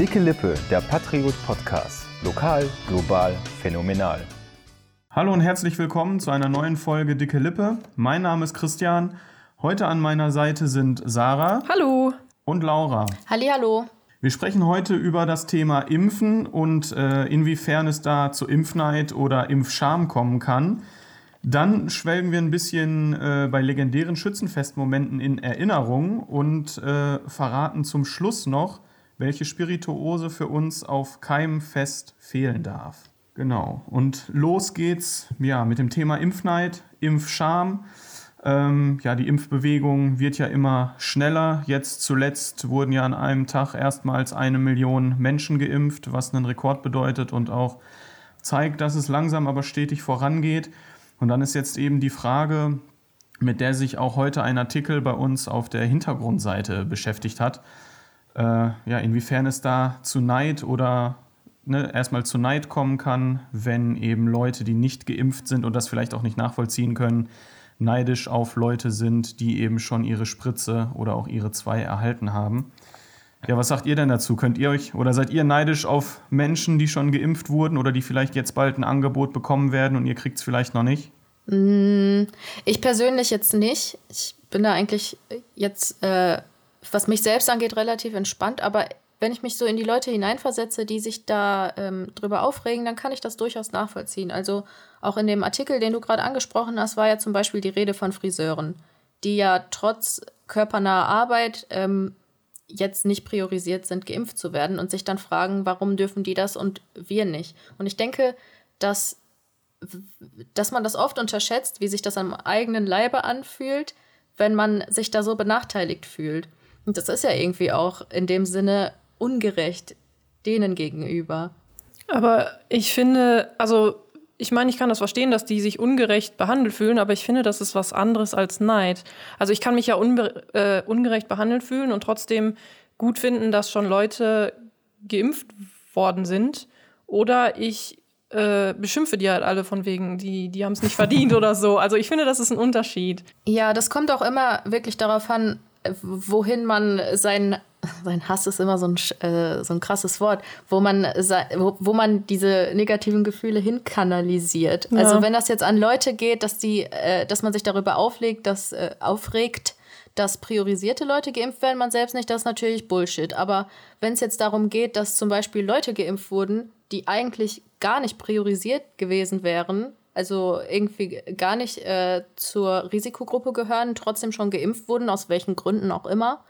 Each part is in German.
Dicke Lippe, der Patriot-Podcast. Lokal, global, phänomenal. Hallo und herzlich willkommen zu einer neuen Folge Dicke Lippe. Mein Name ist Christian. Heute an meiner Seite sind Sarah. Hallo. Und Laura. Hallihallo. Wir sprechen heute über das Thema Impfen und inwiefern es da zu Impfneid oder Impfscham kommen kann. Dann schwelgen wir ein bisschen bei legendären Schützenfestmomenten in Erinnerung und verraten zum Schluss noch, welche Spirituose für uns auf keinem Fest fehlen darf. Genau, und los geht's mit dem Thema Impfneid, Impfscham. Die Impfbewegung wird ja immer schneller. Jetzt zuletzt wurden ja an einem Tag erstmals 1 Million Menschen geimpft, was einen Rekord bedeutet und auch zeigt, dass es langsam aber stetig vorangeht. Und dann ist jetzt eben die Frage, mit der sich auch heute ein Artikel bei uns auf der Hintergrundseite beschäftigt hat, inwiefern es da zu Neid oder erstmal zu Neid kommen kann, wenn eben Leute, die nicht geimpft sind und das vielleicht auch nicht nachvollziehen können, neidisch auf Leute sind, die eben schon ihre Spritze oder auch ihre 2 erhalten haben. Ja, was sagt ihr denn dazu? Könnt ihr euch oder seid ihr neidisch auf Menschen, die schon geimpft wurden oder die vielleicht jetzt bald ein Angebot bekommen werden und ihr kriegt es vielleicht noch nicht? Ich persönlich jetzt nicht. Ich bin da eigentlich jetzt, was mich selbst angeht, relativ entspannt. Aber wenn ich mich so in die Leute hineinversetze, die sich da drüber aufregen, dann kann ich das durchaus nachvollziehen. Also auch in dem Artikel, den du gerade angesprochen hast, war ja zum Beispiel die Rede von Friseuren, die ja trotz körpernaher Arbeit jetzt nicht priorisiert sind, geimpft zu werden und sich dann fragen, warum dürfen die das und wir nicht. Und ich denke, dass man das oft unterschätzt, wie sich das am eigenen Leibe anfühlt, wenn man sich da so benachteiligt fühlt. Und das ist ja irgendwie auch in dem Sinne ungerecht denen gegenüber. Aber ich finde, ich kann das verstehen, dass die sich ungerecht behandelt fühlen, aber ich finde, das ist was anderes als Neid. Also ich kann mich ja ungerecht behandelt fühlen und trotzdem gut finden, dass schon Leute geimpft worden sind. Oder ich beschimpfe die halt alle von wegen, die haben es nicht verdient oder so. Also ich finde, das ist ein Unterschied. Ja, das kommt auch immer wirklich darauf an, wohin man sein Hass ist immer so ein krasses Wort, wo man diese negativen Gefühle hinkanalisiert. Ja. Also wenn das jetzt an Leute geht, dass man sich darüber aufregt, dass priorisierte Leute geimpft werden, man selbst nicht, das ist natürlich Bullshit. Aber wenn es jetzt darum geht, dass zum Beispiel Leute geimpft wurden, die eigentlich gar nicht priorisiert gewesen wären, also irgendwie gar nicht zur Risikogruppe gehören, trotzdem schon geimpft wurden, aus welchen Gründen auch immer,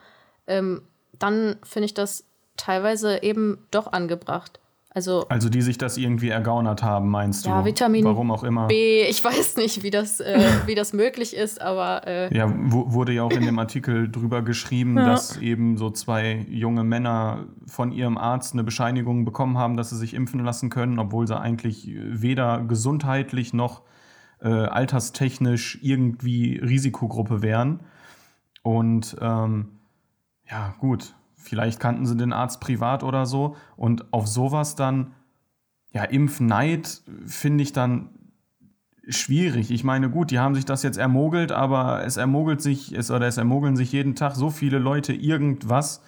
dann finde ich das teilweise eben doch angebracht. Also die sich das irgendwie ergaunert haben, meinst du? Ja, Vitamin Warum auch immer. B, ich weiß nicht, wie das möglich ist, aber... wurde ja auch in dem Artikel drüber geschrieben, dass eben so 2 junge Männer von ihrem Arzt eine Bescheinigung bekommen haben, dass sie sich impfen lassen können, obwohl sie eigentlich weder gesundheitlich noch alterstechnisch irgendwie Risikogruppe wären. Und gut... Vielleicht kannten sie den Arzt privat oder so. Und auf sowas dann, Impfneid finde ich dann schwierig. Ich meine, gut, die haben sich das jetzt ermogelt, aber es ermogeln sich jeden Tag so viele Leute irgendwas.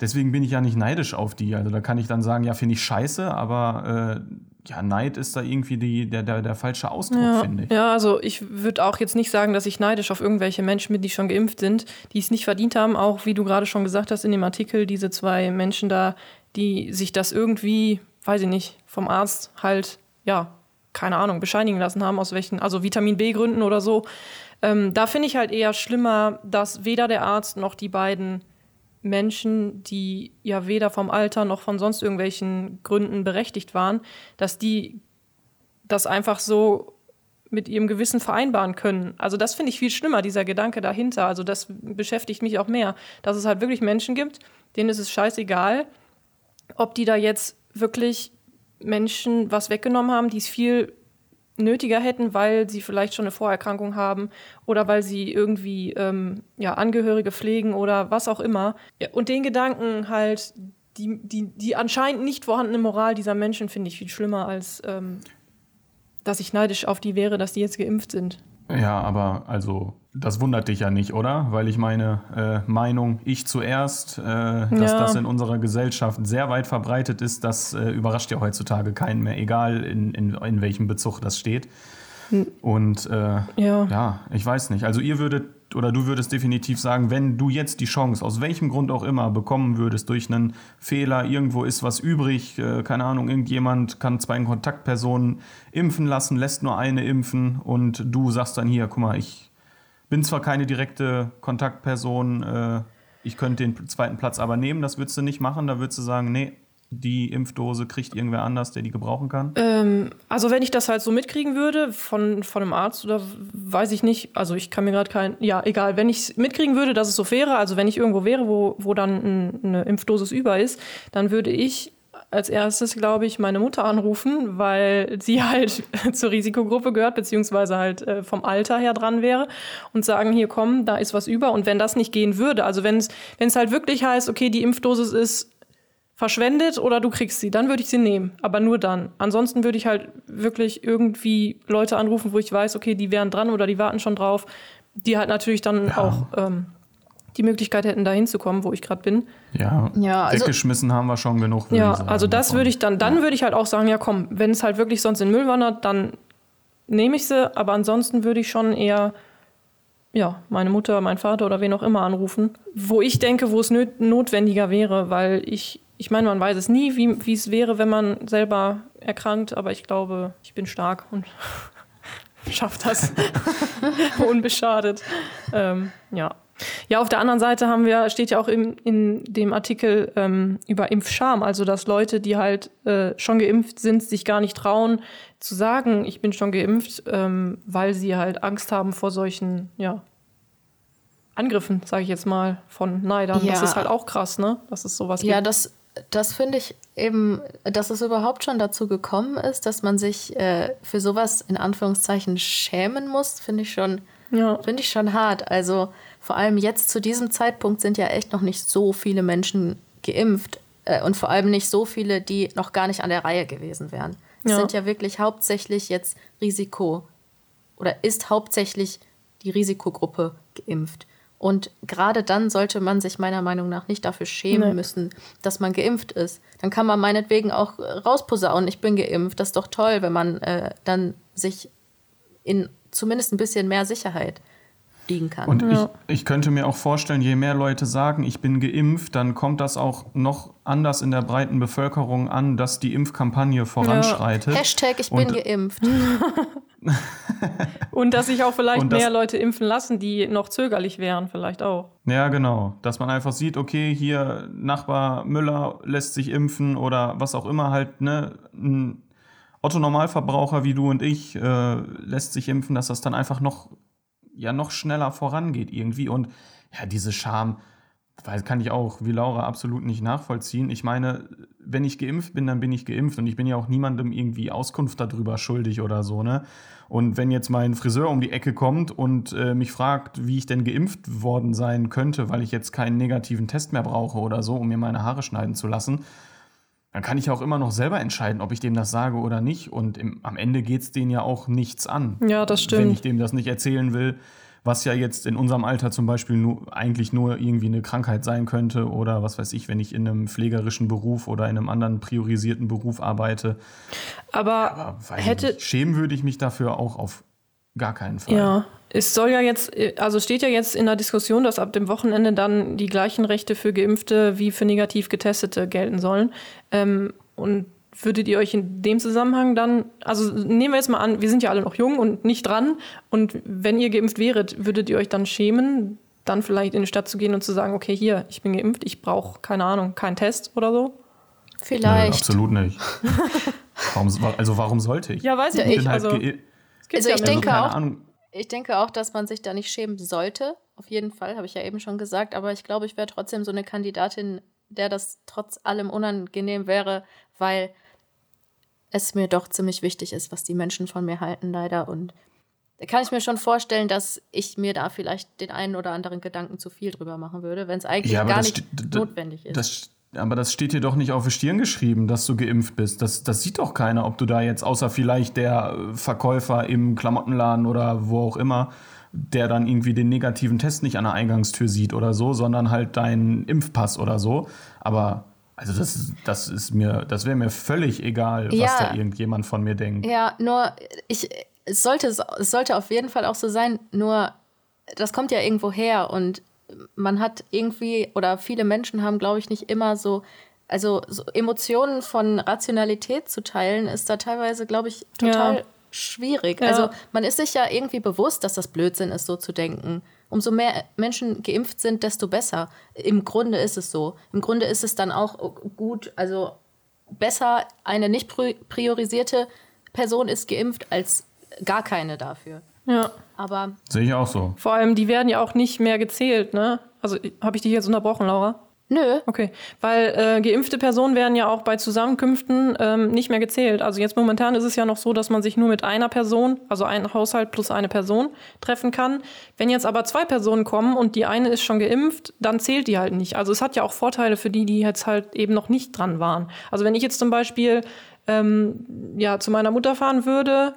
Deswegen bin ich ja nicht neidisch auf die. Also da kann ich dann sagen, finde ich scheiße, aber Neid ist da irgendwie der falsche Ausdruck, finde ich. Ja, also ich würde auch jetzt nicht sagen, dass ich neidisch auf irgendwelche Menschen bin, die schon geimpft sind, die es nicht verdient haben. Auch, wie du gerade schon gesagt hast in dem Artikel, diese 2 Menschen da, die sich das irgendwie, weiß ich nicht, vom Arzt halt, keine Ahnung, bescheinigen lassen haben, aus welchen, also Vitamin B-Gründen oder so. Da finde ich halt eher schlimmer, dass weder der Arzt noch die beiden Menschen, die ja weder vom Alter noch von sonst irgendwelchen Gründen berechtigt waren, dass die das einfach so mit ihrem Gewissen vereinbaren können. Also das finde ich viel schlimmer, dieser Gedanke dahinter. Also das beschäftigt mich auch mehr, dass es halt wirklich Menschen gibt, denen ist es scheißegal, ob die da jetzt wirklich Menschen was weggenommen haben, die es viel nötiger hätten, weil sie vielleicht schon eine Vorerkrankung haben oder weil sie irgendwie Angehörige pflegen oder was auch immer. Und den Gedanken halt, die anscheinend nicht vorhandene Moral dieser Menschen finde ich viel schlimmer, als dass ich neidisch auf die wäre, dass die jetzt geimpft sind. Ja, aber also das wundert dich ja nicht, oder? Weil ich meine Meinung, ich zuerst, dass das in unserer Gesellschaft sehr weit verbreitet ist, das überrascht ja heutzutage keinen mehr, egal in welchem Bezug das steht. Und ich weiß nicht. Also ihr würdet oder du würdest definitiv sagen, wenn du jetzt die Chance, aus welchem Grund auch immer, bekommen würdest, durch einen Fehler, irgendwo ist was übrig, keine Ahnung, irgendjemand kann 2 Kontaktpersonen impfen lassen, lässt nur eine impfen und du sagst dann hier, guck mal, ich bin zwar keine direkte Kontaktperson, ich könnte den zweiten Platz aber nehmen, das würdest du nicht machen, da würdest du sagen, nee, die Impfdose kriegt irgendwer anders, der die gebrauchen kann? Also wenn ich das halt so mitkriegen würde von einem Arzt oder weiß ich nicht, also ich kann mir gerade kein, ja egal, wenn ich es mitkriegen würde, dass es so wäre, also wenn ich irgendwo wäre, wo dann eine Impfdosis über ist, dann würde ich als erstes, glaube ich, meine Mutter anrufen, weil sie halt zur Risikogruppe gehört, beziehungsweise halt vom Alter her dran wäre und sagen, hier komm, da ist was über. Und wenn das nicht gehen würde, also wenn es halt wirklich heißt, okay, die Impfdosis ist verschwendet oder du kriegst sie, dann würde ich sie nehmen, aber nur dann. Ansonsten würde ich halt wirklich irgendwie Leute anrufen, wo ich weiß, okay, die wären dran oder die warten schon drauf, die halt natürlich dann auch die Möglichkeit hätten, da hinzukommen, wo ich gerade bin. Ja, also, weggeschmissen haben wir schon genug. Ja, also das würde ich dann würde ich halt auch sagen, ja komm, wenn es halt wirklich sonst in den Müll wandert, dann nehme ich sie, aber ansonsten würde ich schon eher meine Mutter, mein Vater oder wen auch immer anrufen, wo ich denke, wo es notwendiger wäre, weil ich meine, man weiß es nie, wie es wäre, wenn man selber erkrankt, aber ich glaube, ich bin stark und schaff das unbeschadet. Ja, auf der anderen Seite steht ja auch in dem Artikel über Impfscham, also dass Leute, die halt schon geimpft sind, sich gar nicht trauen zu sagen, ich bin schon geimpft, weil sie halt Angst haben vor solchen Angriffen, sage ich jetzt mal, von Neidern. Ja. Das ist halt auch krass, ne? Dass es sowas gibt. Ja, das finde ich eben, dass es überhaupt schon dazu gekommen ist, dass man sich für sowas in Anführungszeichen schämen muss, finde ich schon. Ja. Finde ich schon hart. Also vor allem jetzt zu diesem Zeitpunkt sind ja echt noch nicht so viele Menschen geimpft und vor allem nicht so viele, die noch gar nicht an der Reihe gewesen wären. Es sind ja wirklich hauptsächlich jetzt ist hauptsächlich die Risikogruppe geimpft. Und gerade dann sollte man sich meiner Meinung nach nicht dafür schämen müssen, dass man geimpft ist. Dann kann man meinetwegen auch rausposaunen, ich bin geimpft. Das ist doch toll, wenn man dann sich in zumindest ein bisschen mehr Sicherheit liegen kann. Und ich könnte mir auch vorstellen, je mehr Leute sagen, ich bin geimpft, dann kommt das auch noch anders in der breiten Bevölkerung an, dass die Impfkampagne voranschreitet. Ja. Hashtag ich bin geimpft. Und dass sich auch vielleicht mehr Leute impfen lassen, die noch zögerlich wären, vielleicht auch. Ja, genau. Dass man einfach sieht, okay, hier Nachbar Müller lässt sich impfen oder was auch immer halt, ne, ein Otto-Normalverbraucher wie du und ich lässt sich impfen, dass das dann einfach noch schneller vorangeht irgendwie. Und ja, diese Scham, kann ich auch wie Laura absolut nicht nachvollziehen. Ich meine, wenn ich geimpft bin, dann bin ich geimpft. Und ich bin ja auch niemandem irgendwie Auskunft darüber schuldig oder so, ne? Und wenn jetzt mein Friseur um die Ecke kommt und mich fragt, wie ich denn geimpft worden sein könnte, weil ich jetzt keinen negativen Test mehr brauche oder so, um mir meine Haare schneiden zu lassen, dann kann ich ja auch immer noch selber entscheiden, ob ich dem das sage oder nicht. Und am Ende geht es denen ja auch nichts an. Ja, das stimmt. Wenn ich dem das nicht erzählen will, was ja jetzt in unserem Alter zum Beispiel eigentlich nur irgendwie eine Krankheit sein könnte oder was weiß ich, wenn ich in einem pflegerischen Beruf oder in einem anderen priorisierten Beruf arbeite. Aber schämen würde ich mich dafür auch auf gar keinen Fall. Ja, es soll ja jetzt, also steht ja jetzt in der Diskussion, dass ab dem Wochenende dann die gleichen Rechte für Geimpfte wie für negativ Getestete gelten sollen. Und würdet ihr euch in dem Zusammenhang dann, also nehmen wir jetzt mal an, wir sind ja alle noch jung und nicht dran. Und wenn ihr geimpft wäret, würdet ihr euch dann schämen, dann vielleicht in die Stadt zu gehen und zu sagen, okay, hier, ich bin geimpft, ich brauche, keine Ahnung, keinen Test oder so? Vielleicht. Nein, absolut nicht. Warum sollte ich? Ja, weiß ich nicht. Ich denke auch, dass man sich da nicht schämen sollte. Auf jeden Fall, habe ich ja eben schon gesagt. Aber ich glaube, ich wäre trotzdem so eine Kandidatin, der das trotz allem unangenehm wäre, weil es mir doch ziemlich wichtig ist, was die Menschen von mir halten, leider. Und da kann ich mir schon vorstellen, dass ich mir da vielleicht den einen oder anderen Gedanken zu viel drüber machen würde, wenn es eigentlich gar nicht notwendig ist. Das Aber das steht dir doch nicht auf die Stirn geschrieben, dass du geimpft bist. Das sieht doch keiner, ob du da jetzt, außer vielleicht der Verkäufer im Klamottenladen oder wo auch immer, der dann irgendwie den negativen Test nicht an der Eingangstür sieht oder so, sondern halt deinen Impfpass oder so. Aber also das wäre mir völlig egal, ja, was da irgendjemand von mir denkt. Ja, nur es sollte auf jeden Fall auch so sein, nur das kommt ja irgendwo her und man hat irgendwie, oder viele Menschen haben, glaube ich, nicht immer so Emotionen von Rationalität zu teilen, ist da teilweise, glaube ich, total schwierig. Ja. Also man ist sich ja irgendwie bewusst, dass das Blödsinn ist, so zu denken. Umso mehr Menschen geimpft sind, desto besser. Im Grunde ist es so. Im Grunde ist es dann auch gut, also besser eine nicht priorisierte Person ist geimpft, als gar keine dafür. Ja. Aber sehe ich auch so. Vor allem, die werden ja auch nicht mehr gezählt, ne? Also, habe ich dich jetzt unterbrochen, Laura? Nö. Okay, weil geimpfte Personen werden ja auch bei Zusammenkünften nicht mehr gezählt. Also jetzt momentan ist es ja noch so, dass man sich nur mit einer Person, also ein Haushalt plus eine Person, treffen kann. Wenn jetzt aber zwei Personen kommen und die eine ist schon geimpft, dann zählt die halt nicht. Also es hat ja auch Vorteile für die, die jetzt halt eben noch nicht dran waren. Also wenn ich jetzt zum Beispiel zu meiner Mutter fahren würde,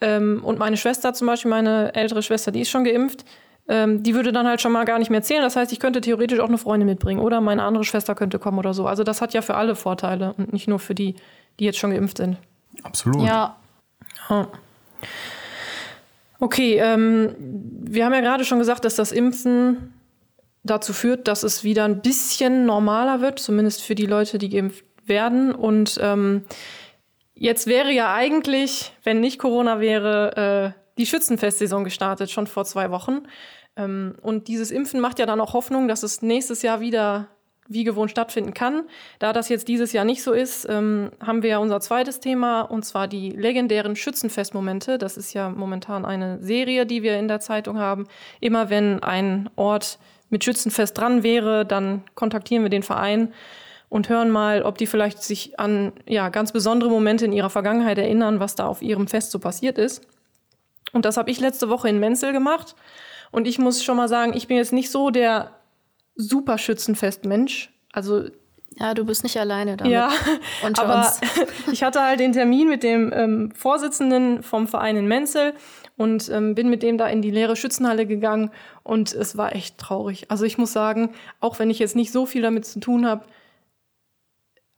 und meine Schwester zum Beispiel, meine ältere Schwester, die ist schon geimpft, die würde dann halt schon mal gar nicht mehr zählen. Das heißt, ich könnte theoretisch auch eine Freundin mitbringen oder meine andere Schwester könnte kommen oder so. Also das hat ja für alle Vorteile und nicht nur für die, die jetzt schon geimpft sind. Absolut. Ja. Okay, wir haben ja gerade schon gesagt, dass das Impfen dazu führt, dass es wieder ein bisschen normaler wird, zumindest für die Leute, die geimpft werden. Und jetzt wäre ja eigentlich, wenn nicht Corona wäre, die Schützenfestsaison gestartet, schon vor 2 Wochen. Und dieses Impfen macht ja dann auch Hoffnung, dass es nächstes Jahr wieder wie gewohnt stattfinden kann. Da das jetzt dieses Jahr nicht so ist, haben wir ja unser zweites Thema, und zwar die legendären Schützenfestmomente. Das ist ja momentan eine Serie, die wir in der Zeitung haben. Immer wenn ein Ort mit Schützenfest dran wäre, dann kontaktieren wir den Verein und hören mal, ob die vielleicht sich an ganz besondere Momente in ihrer Vergangenheit erinnern, was da auf ihrem Fest so passiert ist. Und das habe ich letzte Woche in Menzel gemacht. Und ich muss schon mal sagen, ich bin jetzt nicht so der super Schützenfestmensch. Also ja, du bist nicht alleine damit. Ja, aber ich hatte halt den Termin mit dem Vorsitzenden vom Verein in Menzel und bin mit dem da in die leere Schützenhalle gegangen. Und es war echt traurig. Also ich muss sagen, auch wenn ich jetzt nicht so viel damit zu tun habe,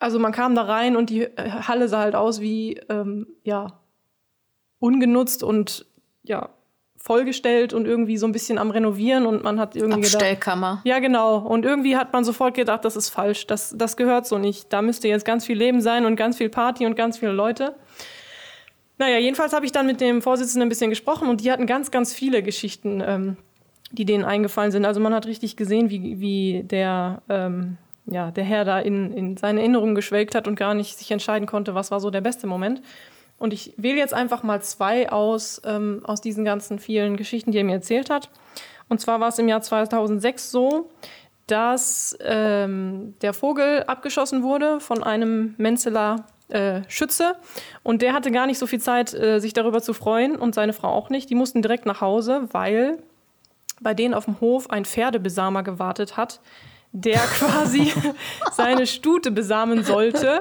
also man kam da rein und die Halle sah halt aus wie, ungenutzt und, vollgestellt und irgendwie so ein bisschen am Renovieren, und man hat irgendwie Abstellkammer. Gedacht, ja, genau. Und irgendwie hat man sofort gedacht, das ist falsch, das gehört so nicht. Da müsste jetzt ganz viel Leben sein und ganz viel Party und ganz viele Leute. Naja, jedenfalls habe ich dann mit dem Vorsitzenden ein bisschen gesprochen und die hatten ganz, ganz viele Geschichten, die denen eingefallen sind. Also man hat richtig gesehen, wie der... der Herr da in seine Erinnerungen geschwelgt hat und gar nicht sich entscheiden konnte, was war so der beste Moment. Und ich wähle jetzt einfach mal 2 aus diesen ganzen vielen Geschichten, die er mir erzählt hat. Und zwar war es im Jahr 2006 so, dass der Vogel abgeschossen wurde von einem Menzeler Schütze. Und der hatte gar nicht so viel Zeit, sich darüber zu freuen, und seine Frau auch nicht. Die mussten direkt nach Hause, weil bei denen auf dem Hof ein Pferdebesamer gewartet hat, der quasi seine Stute besamen sollte.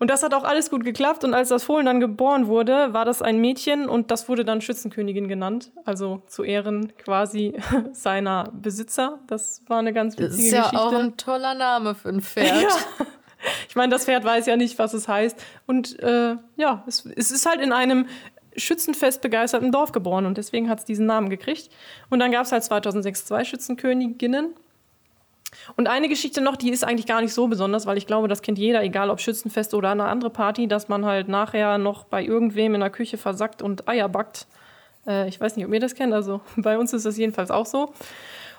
Und das hat auch alles gut geklappt. Und als das Fohlen dann geboren wurde, war das ein Mädchen, und das wurde dann Schützenkönigin genannt. Also zu Ehren quasi seiner Besitzer. Das war eine ganz witzige Geschichte. Das ist ja auch ein toller Name für ein Pferd. Ja. Ich meine, das Pferd weiß ja nicht, was es heißt. Und es ist halt in einem Schützenfest begeisterten Dorf geboren, und deswegen hat es diesen Namen gekriegt. Und dann gab es halt 2006 2 Schützenköniginnen. Und eine Geschichte noch, die ist eigentlich gar nicht so besonders, weil ich glaube, das kennt jeder, egal ob Schützenfest oder eine andere Party, dass man halt nachher noch bei irgendwem in der Küche versackt und Eier backt. Ich weiß nicht, ob ihr das kennt, also bei uns ist das jedenfalls auch so.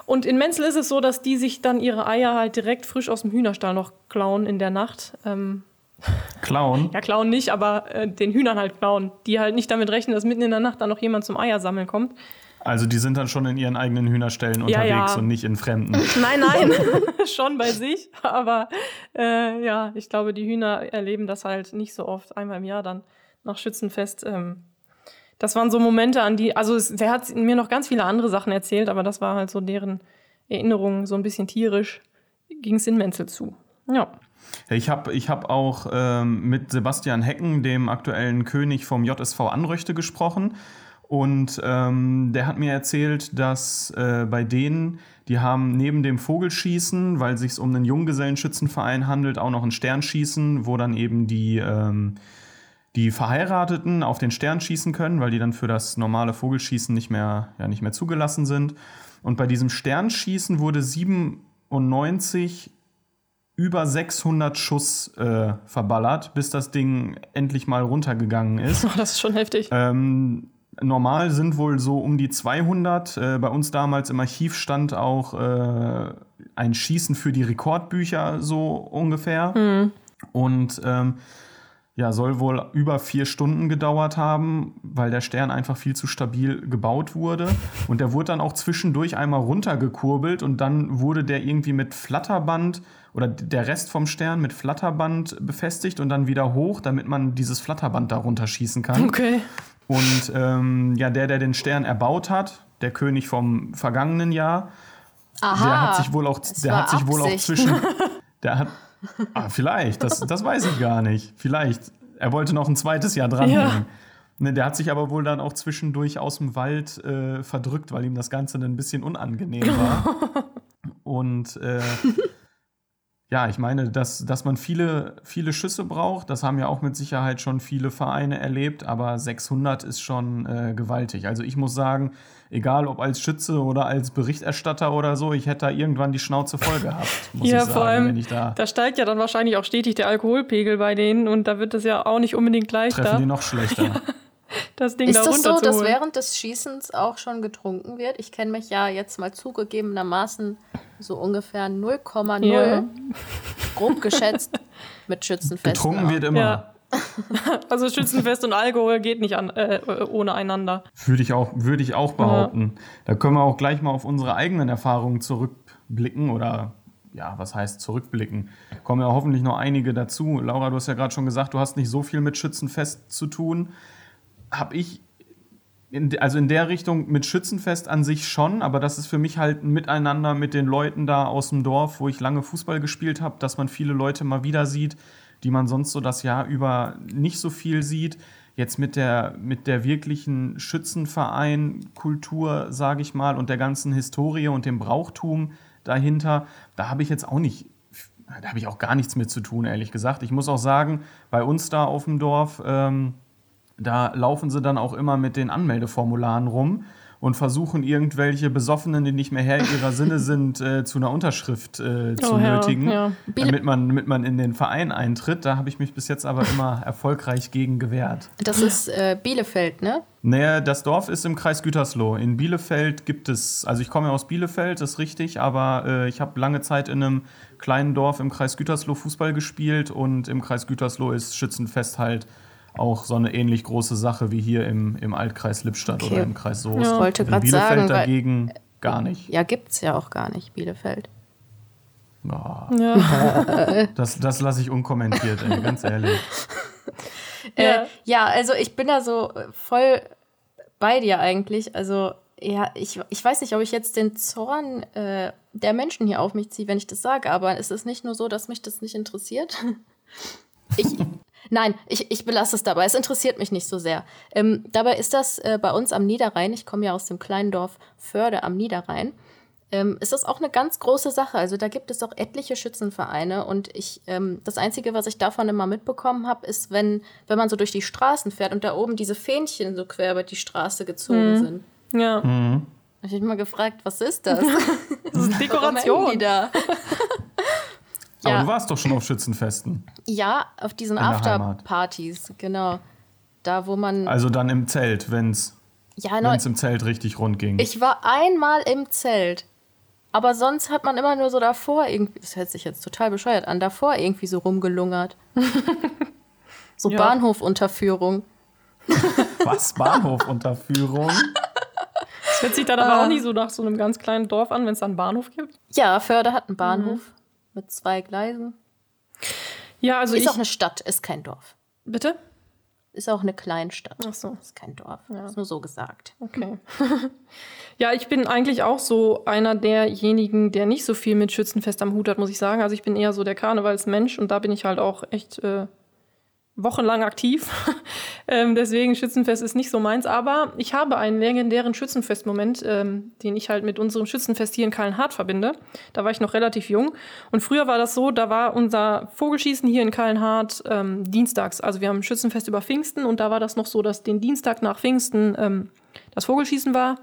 Und in Menzel ist es so, dass die sich dann ihre Eier halt direkt frisch aus dem Hühnerstall noch klauen in der Nacht. Klauen? Ja, klauen nicht, aber den Hühnern halt klauen, die halt nicht damit rechnen, dass mitten in der Nacht dann noch jemand zum Eiersammeln kommt. Also die sind dann schon in ihren eigenen Hühnerställen unterwegs und nicht in fremden. Nein, schon bei sich, aber ich glaube, die Hühner erleben das halt nicht so oft, einmal im Jahr dann nach Schützenfest. Das waren so Momente, an die, also der hat mir noch ganz viele andere Sachen erzählt, aber das war halt so deren Erinnerung, so ein bisschen tierisch. ging es in Menzel zu. Ja. Ich hab auch mit Sebastian Hecken, dem aktuellen König vom JSV Anröchte, gesprochen. Und der hat mir erzählt, dass bei denen, die haben neben dem Vogelschießen, weil es sich um einen Junggesellenschützenverein handelt, auch noch ein Sternschießen, wo dann eben die Verheirateten auf den Stern schießen können, weil die dann für das normale Vogelschießen nicht mehr zugelassen sind. Und bei diesem Sternschießen wurde 97 über 600 Schuss verballert, bis das Ding endlich mal runtergegangen ist. Oh, das ist schon heftig. Normal sind wohl so um die 200. Bei uns damals im Archiv stand auch ein Schießen für die Rekordbücher, so ungefähr. Mhm. Und soll wohl über 4 Stunden gedauert haben, weil der Stern einfach viel zu stabil gebaut wurde. Und der wurde dann auch zwischendurch einmal runtergekurbelt und dann wurde der irgendwie mit Flatterband oder der Rest vom Stern mit Flatterband befestigt und dann wieder hoch, damit man dieses Flatterband da runterschießen kann. Okay. Und der den Stern erbaut hat, der König vom vergangenen Jahr, aha, vielleicht, das weiß ich gar nicht. Vielleicht. Er wollte noch ein zweites Jahr dran hängen. Ne, der hat sich aber wohl dann auch zwischendurch aus dem Wald verdrückt, weil ihm das Ganze dann ein bisschen unangenehm war. Und ich meine, dass man viele, viele Schüsse braucht, das haben ja auch mit Sicherheit schon viele Vereine erlebt, aber 600 ist schon gewaltig. Also ich muss sagen, egal ob als Schütze oder als Berichterstatter oder so, ich hätte da irgendwann die Schnauze voll gehabt, muss ich sagen. Vor allem, wenn ich da steigt ja dann wahrscheinlich auch stetig der Alkoholpegel bei denen und da wird es ja auch nicht unbedingt leichter. Treffen die noch schlechter. Ja. Das Ding ist da das so, dass während des Schießens auch schon getrunken wird? Ich kenne mich ja jetzt mal zugegebenermaßen so ungefähr 0,0 grob geschätzt mit Schützenfest. Getrunken wird immer. Ja. Also Schützenfest und Alkohol geht nicht ohne einander. Würde ich auch behaupten. Ja. Da können wir auch gleich mal auf unsere eigenen Erfahrungen zurückblicken oder was heißt zurückblicken? Kommen ja hoffentlich noch einige dazu. Laura, du hast ja gerade schon gesagt, du hast nicht so viel mit Schützenfest zu tun. Habe ich in der Richtung mit Schützenfest an sich schon, aber das ist für mich halt ein Miteinander mit den Leuten da aus dem Dorf, wo ich lange Fußball gespielt habe, dass man viele Leute mal wieder sieht, die man sonst so das Jahr über nicht so viel sieht. Jetzt mit der wirklichen Schützenverein-Kultur, sage ich mal, und der ganzen Historie und dem Brauchtum dahinter, da habe ich auch gar nichts mit zu tun, ehrlich gesagt. Ich muss auch sagen, bei uns da auf dem Dorf, da laufen sie dann auch immer mit den Anmeldeformularen rum und versuchen irgendwelche Besoffenen, die nicht mehr Herr ihrer Sinne sind, zu einer Unterschrift zu nötigen, damit man in den Verein eintritt. Da habe ich mich bis jetzt aber immer erfolgreich gegen gewehrt. Das ist Bielefeld, ne? Naja, das Dorf ist im Kreis Gütersloh. In Bielefeld gibt es, also ich komme ja aus Bielefeld, das ist richtig, aber ich habe lange Zeit in einem kleinen Dorf im Kreis Gütersloh Fußball gespielt und im Kreis Gütersloh ist Schützenfest halt auch so eine ähnlich große Sache wie hier im Altkreis Lippstadt oder im Kreis Soest. Ja. Ich wollte gerade sagen, Bielefeld dagegen gar nicht. Ja, gibt's ja auch gar nicht, Bielefeld. Oh. Ja. Das lasse ich unkommentiert, ganz ehrlich. Also ich bin da so voll bei dir eigentlich. Also ja, ich weiß nicht, ob ich jetzt den Zorn der Menschen hier auf mich ziehe, wenn ich das sage, aber es ist nicht nur so, dass mich das nicht interessiert. Nein, ich belasse es dabei. Es interessiert mich nicht so sehr. Dabei ist das bei uns am Niederrhein, ich komme ja aus dem kleinen Dorf Förde am Niederrhein, ist das auch eine ganz große Sache. Also da gibt es auch etliche Schützenvereine und das Einzige, was ich davon immer mitbekommen habe, ist, wenn man so durch die Straßen fährt und da oben diese Fähnchen so quer über die Straße gezogen sind. Ja. Mhm. Ich habe mich mal gefragt, was ist das? Das ist Dekoration. Aber du warst doch schon auf Schützenfesten. Ja, auf diesen Afterpartys, genau. Da, wo man. Also dann im Zelt, wenn's im Zelt richtig rund ging. Ich war einmal im Zelt. Aber sonst hat man immer nur so davor irgendwie, das hört sich jetzt total bescheuert an, davor irgendwie so rumgelungert. So Bahnhofunterführung. Was? Bahnhofunterführung? Das hört sich dann aber auch nicht so nach so einem ganz kleinen Dorf an, wenn es da einen Bahnhof gibt. Ja, Förde hat einen Bahnhof. Mhm. Mit 2 Gleisen. Ja, also ist auch eine Stadt, ist kein Dorf. Bitte? Ist auch eine Kleinstadt. Ach so. Ist kein Dorf. Ja. Ist nur so gesagt. Okay. Ja, ich bin eigentlich auch so einer derjenigen, der nicht so viel mit Schützenfest am Hut hat, muss ich sagen. Also ich bin eher so der Karnevalsmensch und da bin ich halt auch echt wochenlang aktiv. Deswegen Schützenfest ist nicht so meins. Aber ich habe einen legendären Schützenfest-Moment, den ich halt mit unserem Schützenfest hier in Kallenhardt verbinde. Da war ich noch relativ jung. Und früher war das so, da war unser Vogelschießen hier in Kallenhardt dienstags. Also wir haben Schützenfest über Pfingsten und da war das noch so, dass den Dienstag nach Pfingsten das Vogelschießen war.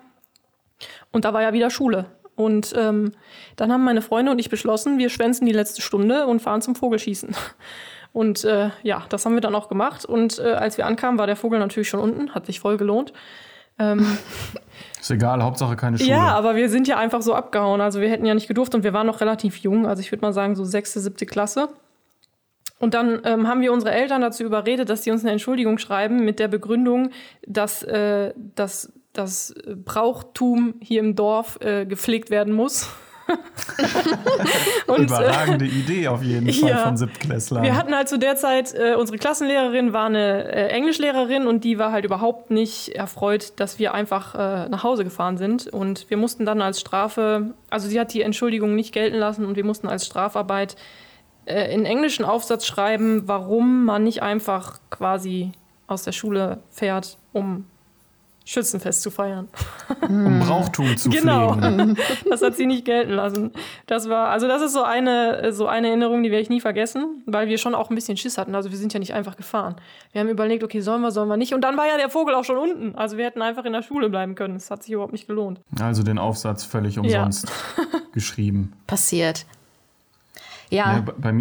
Und da war ja wieder Schule. Und dann haben meine Freunde und ich beschlossen, wir schwänzen die letzte Stunde und fahren zum Vogelschießen. Und ja, das haben wir dann auch gemacht. Und als wir ankamen, war der Vogel natürlich schon unten. Hat sich voll gelohnt. Ist egal, Hauptsache keine Schule. Ja, aber wir sind ja einfach so abgehauen. Also wir hätten ja nicht gedurft und wir waren noch relativ jung. Also ich würde mal sagen so 6., 7. Klasse. Und dann haben wir unsere Eltern dazu überredet, dass sie uns eine Entschuldigung schreiben mit der Begründung, dass das Brauchtum hier im Dorf gepflegt werden muss. Und, überragende Idee auf jeden Fall ja, von Siebtklässlern. Wir hatten halt zu der Zeit, unsere Klassenlehrerin war eine Englischlehrerin und die war halt überhaupt nicht erfreut, dass wir einfach nach Hause gefahren sind. Und wir mussten dann als Strafe, also sie hat die Entschuldigung nicht gelten lassen und wir mussten als Strafarbeit in englischen Aufsatz schreiben, warum man nicht einfach quasi aus der Schule fährt, um Schützenfest zu feiern. Um Brauchtum zu pflegen. Genau. Das hat sie nicht gelten lassen. Das war, also das ist so eine Erinnerung, die werde ich nie vergessen, weil wir schon auch ein bisschen Schiss hatten. Also wir sind ja nicht einfach gefahren. Wir haben überlegt, okay, sollen wir nicht? Und dann war ja der Vogel auch schon unten. Also wir hätten einfach in der Schule bleiben können. Das hat sich überhaupt nicht gelohnt. Also den Aufsatz völlig umsonst geschrieben. Passiert. Ja. Bei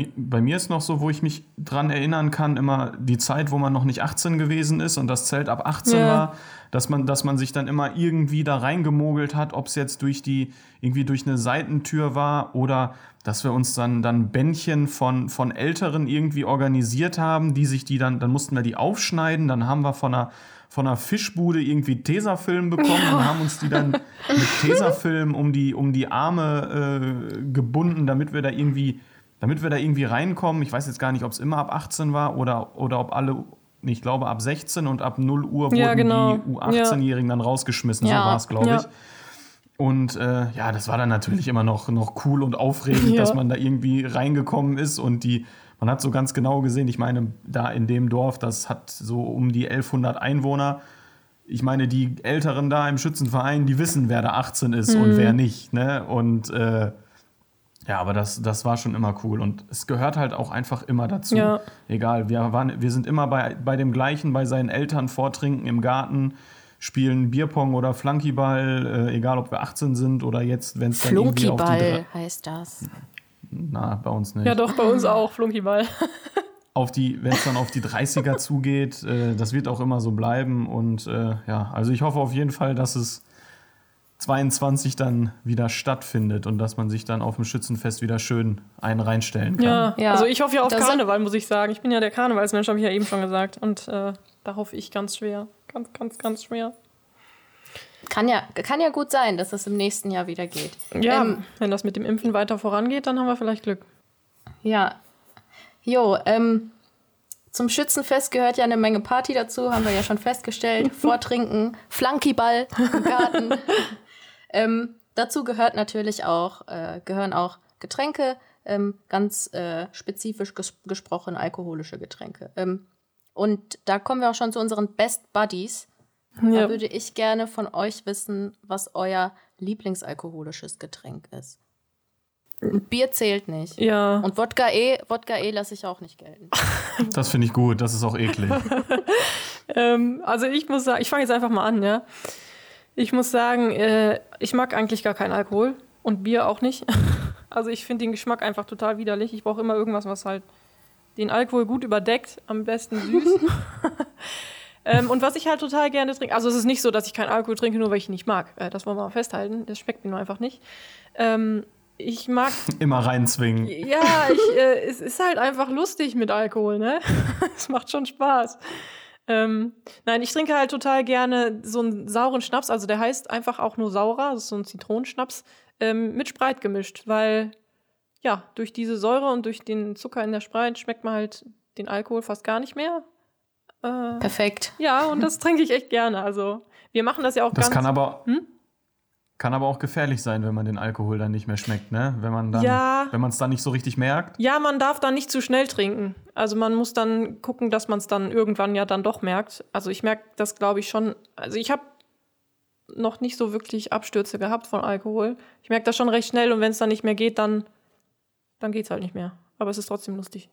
mir ist noch so, wo ich mich dran erinnern kann, immer die Zeit, wo man noch nicht 18 gewesen ist und das Zelt ab 18 war, dass man sich dann immer irgendwie da reingemogelt hat, ob es jetzt durch eine Seitentür war oder dass wir uns dann Bändchen von Älteren irgendwie organisiert haben, die mussten wir die aufschneiden, dann haben wir von einer Fischbude irgendwie Tesafilm bekommen und haben uns die dann mit Tesafilm um die Arme gebunden, damit wir da irgendwie reinkommen. Ich weiß jetzt gar nicht, ob es immer ab 18 war oder ob alle, ich glaube ab 16 und ab 0 Uhr wurden die U18-Jährigen dann rausgeschmissen. Ja. So war es, glaube ich. Und das war dann natürlich immer noch cool und aufregend, dass man da irgendwie reingekommen ist und man hat so ganz genau gesehen, ich meine, da in dem Dorf, das hat so um die 1100 Einwohner. Ich meine, die Älteren da im Schützenverein, die wissen, wer da 18 ist und wer nicht, ne? Und aber das war schon immer cool. Und es gehört halt auch einfach immer dazu. Ja. Egal, wir sind immer bei dem Gleichen, bei seinen Eltern vortrinken im Garten, spielen Bierpong oder Flunkyball, egal ob wir 18 sind oder jetzt, wenn es dann irgendwie auf die... Flunkyball heißt das. Na, bei uns nicht. Ja doch, bei uns auch, Flunkyball. Wenn es dann auf die 30er zugeht, das wird auch immer so bleiben. Und also ich hoffe auf jeden Fall, dass es 22 dann wieder stattfindet und dass man sich dann auf dem Schützenfest wieder schön einen reinstellen kann. Ja. Also ich hoffe ja auf Karneval, muss ich sagen. Ich bin ja der Karnevalsmensch, habe ich ja eben schon gesagt. Und da hoffe ich ganz schwer. Ganz, ganz, ganz schwer. Kann ja gut sein, dass es im nächsten Jahr wieder geht. Ja, wenn das mit dem Impfen weiter vorangeht, dann haben wir vielleicht Glück. Ja. Jo, zum Schützenfest gehört ja eine Menge Party dazu, haben wir ja schon festgestellt. Vortrinken, Flunkyball im Garten. Dazu gehört natürlich auch, Getränke, ganz spezifisch gesprochen alkoholische Getränke. Und da kommen wir auch schon zu unseren Best Buddies. Ja. Da würde ich gerne von euch wissen, was euer lieblingsalkoholisches Getränk ist. Bier zählt nicht. Ja. Und Wodka lasse ich auch nicht gelten. Das finde ich gut, das ist auch eklig. Also ich muss sagen, ich fange jetzt einfach mal an, ja. Ich muss sagen, ich mag eigentlich gar keinen Alkohol und Bier auch nicht. Also ich finde den Geschmack einfach total widerlich. Ich brauche immer irgendwas, was halt den Alkohol gut überdeckt, am besten süß. Und was ich halt total gerne trinke, also es ist nicht so, dass ich keinen Alkohol trinke, nur weil ich ihn nicht mag. Das wollen wir mal festhalten. Das schmeckt mir nur einfach nicht. Ich mag... Immer reinzwingen. Ja, es ist halt einfach lustig mit Alkohol, ne? Es macht schon Spaß. Nein, ich trinke halt total gerne so einen sauren Schnaps, also der heißt einfach auch nur Saurer, das ist so ein Zitronenschnaps, mit Spreit gemischt, weil, ja, durch diese Säure und durch den Zucker in der Spreit schmeckt man halt den Alkohol fast gar nicht mehr. Perfekt. Ja, und das trinke ich echt gerne. Also wir machen das ja auch das ganz... Kann aber auch gefährlich sein, wenn man den Alkohol dann nicht mehr schmeckt, ne? Wenn man dann, wenn man es dann nicht so richtig merkt. Ja, man darf dann nicht zu schnell trinken. Also man muss dann gucken, dass man es dann irgendwann ja dann doch merkt. Also ich merke das, glaube ich, schon. Also ich habe noch nicht so wirklich Abstürze gehabt von Alkohol. Ich merke das schon recht schnell und wenn es dann nicht mehr geht, dann geht's halt nicht mehr. Aber es ist trotzdem lustig.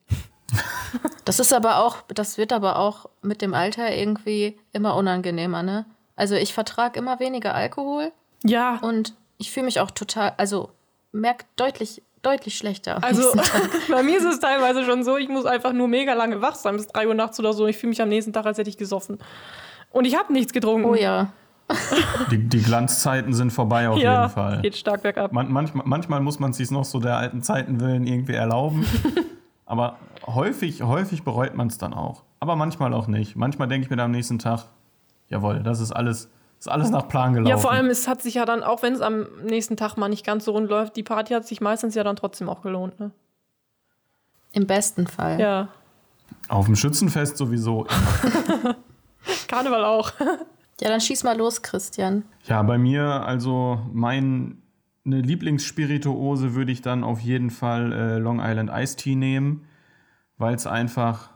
Das wird aber auch mit dem Alter irgendwie immer unangenehmer, ne? Also ich vertrage immer weniger Alkohol. Ja. Und ich fühle mich auch total, also merke deutlich schlechter. Also bei mir ist es teilweise schon so, ich muss einfach nur mega lange wach sein, bis 3 Uhr nachts oder so. Ich fühle mich am nächsten Tag, als hätte ich gesoffen. Und ich habe nichts getrunken. Oh ja. Die Glanzzeiten sind vorbei auf jeden Fall. Ja, geht stark bergab. Manchmal muss man es sich noch so der alten Zeiten willen irgendwie erlauben. Aber häufig bereut man es dann auch. Aber manchmal auch nicht. Manchmal denke ich mir dann am nächsten Tag, jawohl, das ist alles nach Plan gelaufen. Ja, vor allem, es hat sich ja dann, auch wenn es am nächsten Tag mal nicht ganz so rund läuft, die Party hat sich meistens ja dann trotzdem auch gelohnt, ne? Im besten Fall. Ja. Auf dem Schützenfest sowieso. Karneval auch. Ja, dann schieß mal los, Christian. Ja, bei mir, also meine Lieblingsspirituose würde ich dann auf jeden Fall Long Island Ice Tea nehmen, weil es einfach,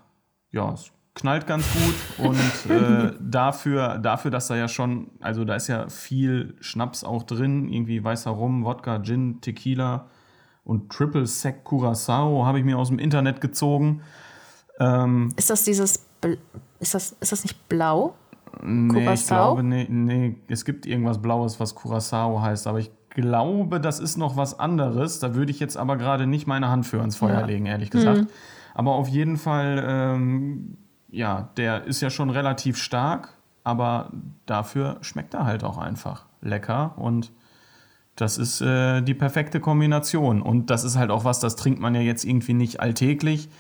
ja, es knallt ganz gut und dafür, dass da ja schon, also da ist ja viel Schnaps auch drin, irgendwie weißer Rum, Wodka, Gin, Tequila und Triple Sec Curaçao habe ich mir aus dem Internet gezogen. Ist das dieses, ist das nicht blau? Nee, Curaçao? Ich glaube, nee, es gibt irgendwas Blaues, was Curaçao heißt, aber ich glaube, das ist noch was anderes, da würde ich jetzt aber gerade nicht meine Hand für ins Feuer legen, ehrlich gesagt. Mhm. Aber auf jeden Fall, ja, der ist ja schon relativ stark, aber dafür schmeckt er halt auch einfach lecker und das ist die perfekte Kombination. Und das ist halt auch was, das trinkt man ja jetzt irgendwie nicht alltäglich,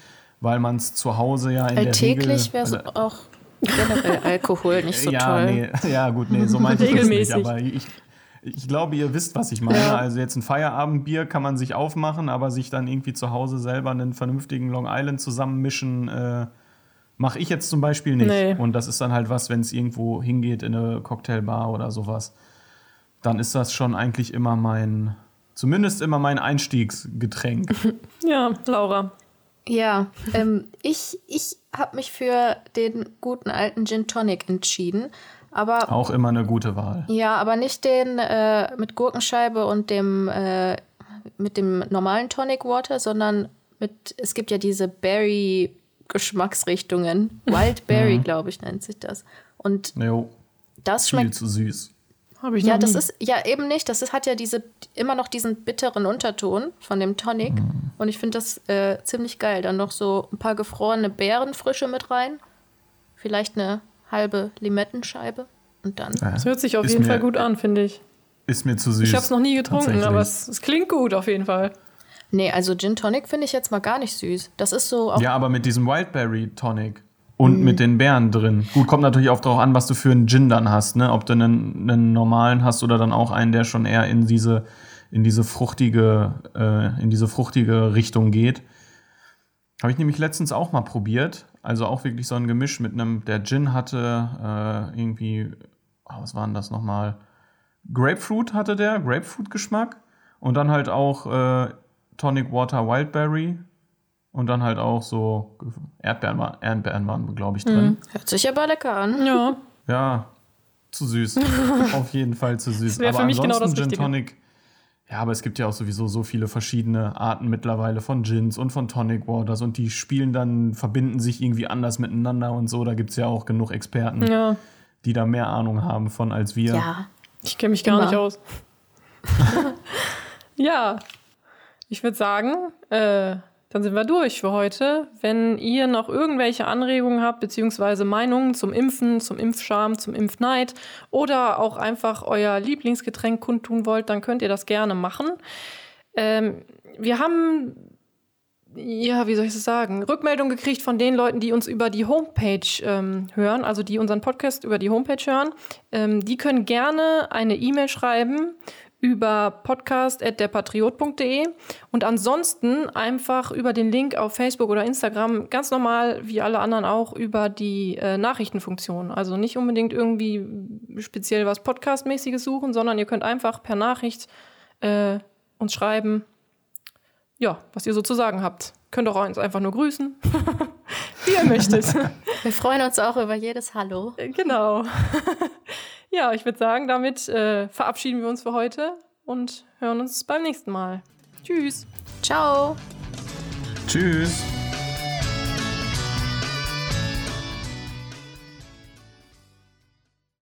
weil man es zu Hause ja in alltäglich der Regel... Alltäglich wäre es auch generell Alkohol nicht so toll. Nee, ja gut, nee, so meinte ich das nicht, aber ich glaube, ihr wisst, was ich meine. Ja. Also jetzt ein Feierabendbier kann man sich aufmachen, aber sich dann irgendwie zu Hause selber einen vernünftigen Long Island zusammenmischen... Mache ich jetzt zum Beispiel nicht. Nee. Und das ist dann halt was, wenn es irgendwo hingeht in eine Cocktailbar oder sowas, dann ist das schon eigentlich immer mein Einstiegsgetränk. Ja, Laura. Ja, ich habe mich für den guten alten Gin Tonic entschieden. Aber auch immer eine gute Wahl. Ja, aber nicht den mit Gurkenscheibe und dem mit dem normalen Tonic Water, sondern es gibt ja diese Berry Geschmacksrichtungen. Wildberry, glaube ich, nennt sich das. Und das schmeckt viel zu süß. Habe ich noch nie. Das ist ja eben nicht. Das hat ja immer noch diesen bitteren Unterton von dem Tonic. Mhm. Und ich finde das ziemlich geil. Dann noch so ein paar gefrorene Beerenfrische mit rein. Vielleicht eine halbe Limettenscheibe. Und dann. Das hört sich auf jeden Fall gut an, finde ich. Ist mir zu süß. Ich habe es noch nie getrunken, aber es klingt gut auf jeden Fall. Nee, also Gin Tonic finde ich jetzt mal gar nicht süß. Das ist so. Ja, aber mit diesem Wildberry Tonic und mit den Beeren drin. Gut, kommt natürlich auch darauf an, was du für einen Gin dann hast, ne? Ob du einen normalen hast oder dann auch einen, der schon eher in diese fruchtige Richtung geht. Habe ich nämlich letztens auch mal probiert. Also auch wirklich so ein Gemisch mit einem, der Gin hatte irgendwie, was waren das nochmal? Grapefruit hatte der, Grapefruit-Geschmack und dann halt auch Tonic Water Wildberry und dann halt auch so Erdbeeren waren, glaube ich, drin. Hört sich aber lecker an. Ja. Ja, zu süß. Auf jeden Fall zu süß. Das wäre für mich genau das Richtige. Gin Tonic. Ja, aber es gibt ja auch sowieso so viele verschiedene Arten mittlerweile von Gins und von Tonic Waters und die verbinden sich irgendwie anders miteinander und so. Da gibt es ja auch genug Experten, die da mehr Ahnung haben von als wir. Ja, ich kenne mich gar nicht aus. Ja. Ich würde sagen, dann sind wir durch für heute. Wenn ihr noch irgendwelche Anregungen habt, beziehungsweise Meinungen zum Impfen, zum Impfscham, zum Impfneid oder auch einfach euer Lieblingsgetränk kundtun wollt, dann könnt ihr das gerne machen. Wir haben, wie soll ich das sagen, Rückmeldung gekriegt von den Leuten, die uns über die Homepage hören, also die unseren Podcast über die Homepage hören. Die können gerne eine E-Mail schreiben über podcast@der patriot.de und ansonsten einfach über den Link auf Facebook oder Instagram ganz normal, wie alle anderen auch, über die Nachrichtenfunktion. Also nicht unbedingt irgendwie speziell was Podcast-mäßiges suchen, sondern ihr könnt einfach per Nachricht uns schreiben, ja, was ihr so zu sagen habt. Könnt auch uns einfach nur grüßen, wie ihr möchtet. Wir freuen uns auch über jedes Hallo. Genau. Ja, ich würde sagen, damit verabschieden wir uns für heute und hören uns beim nächsten Mal. Tschüss. Ciao. Tschüss.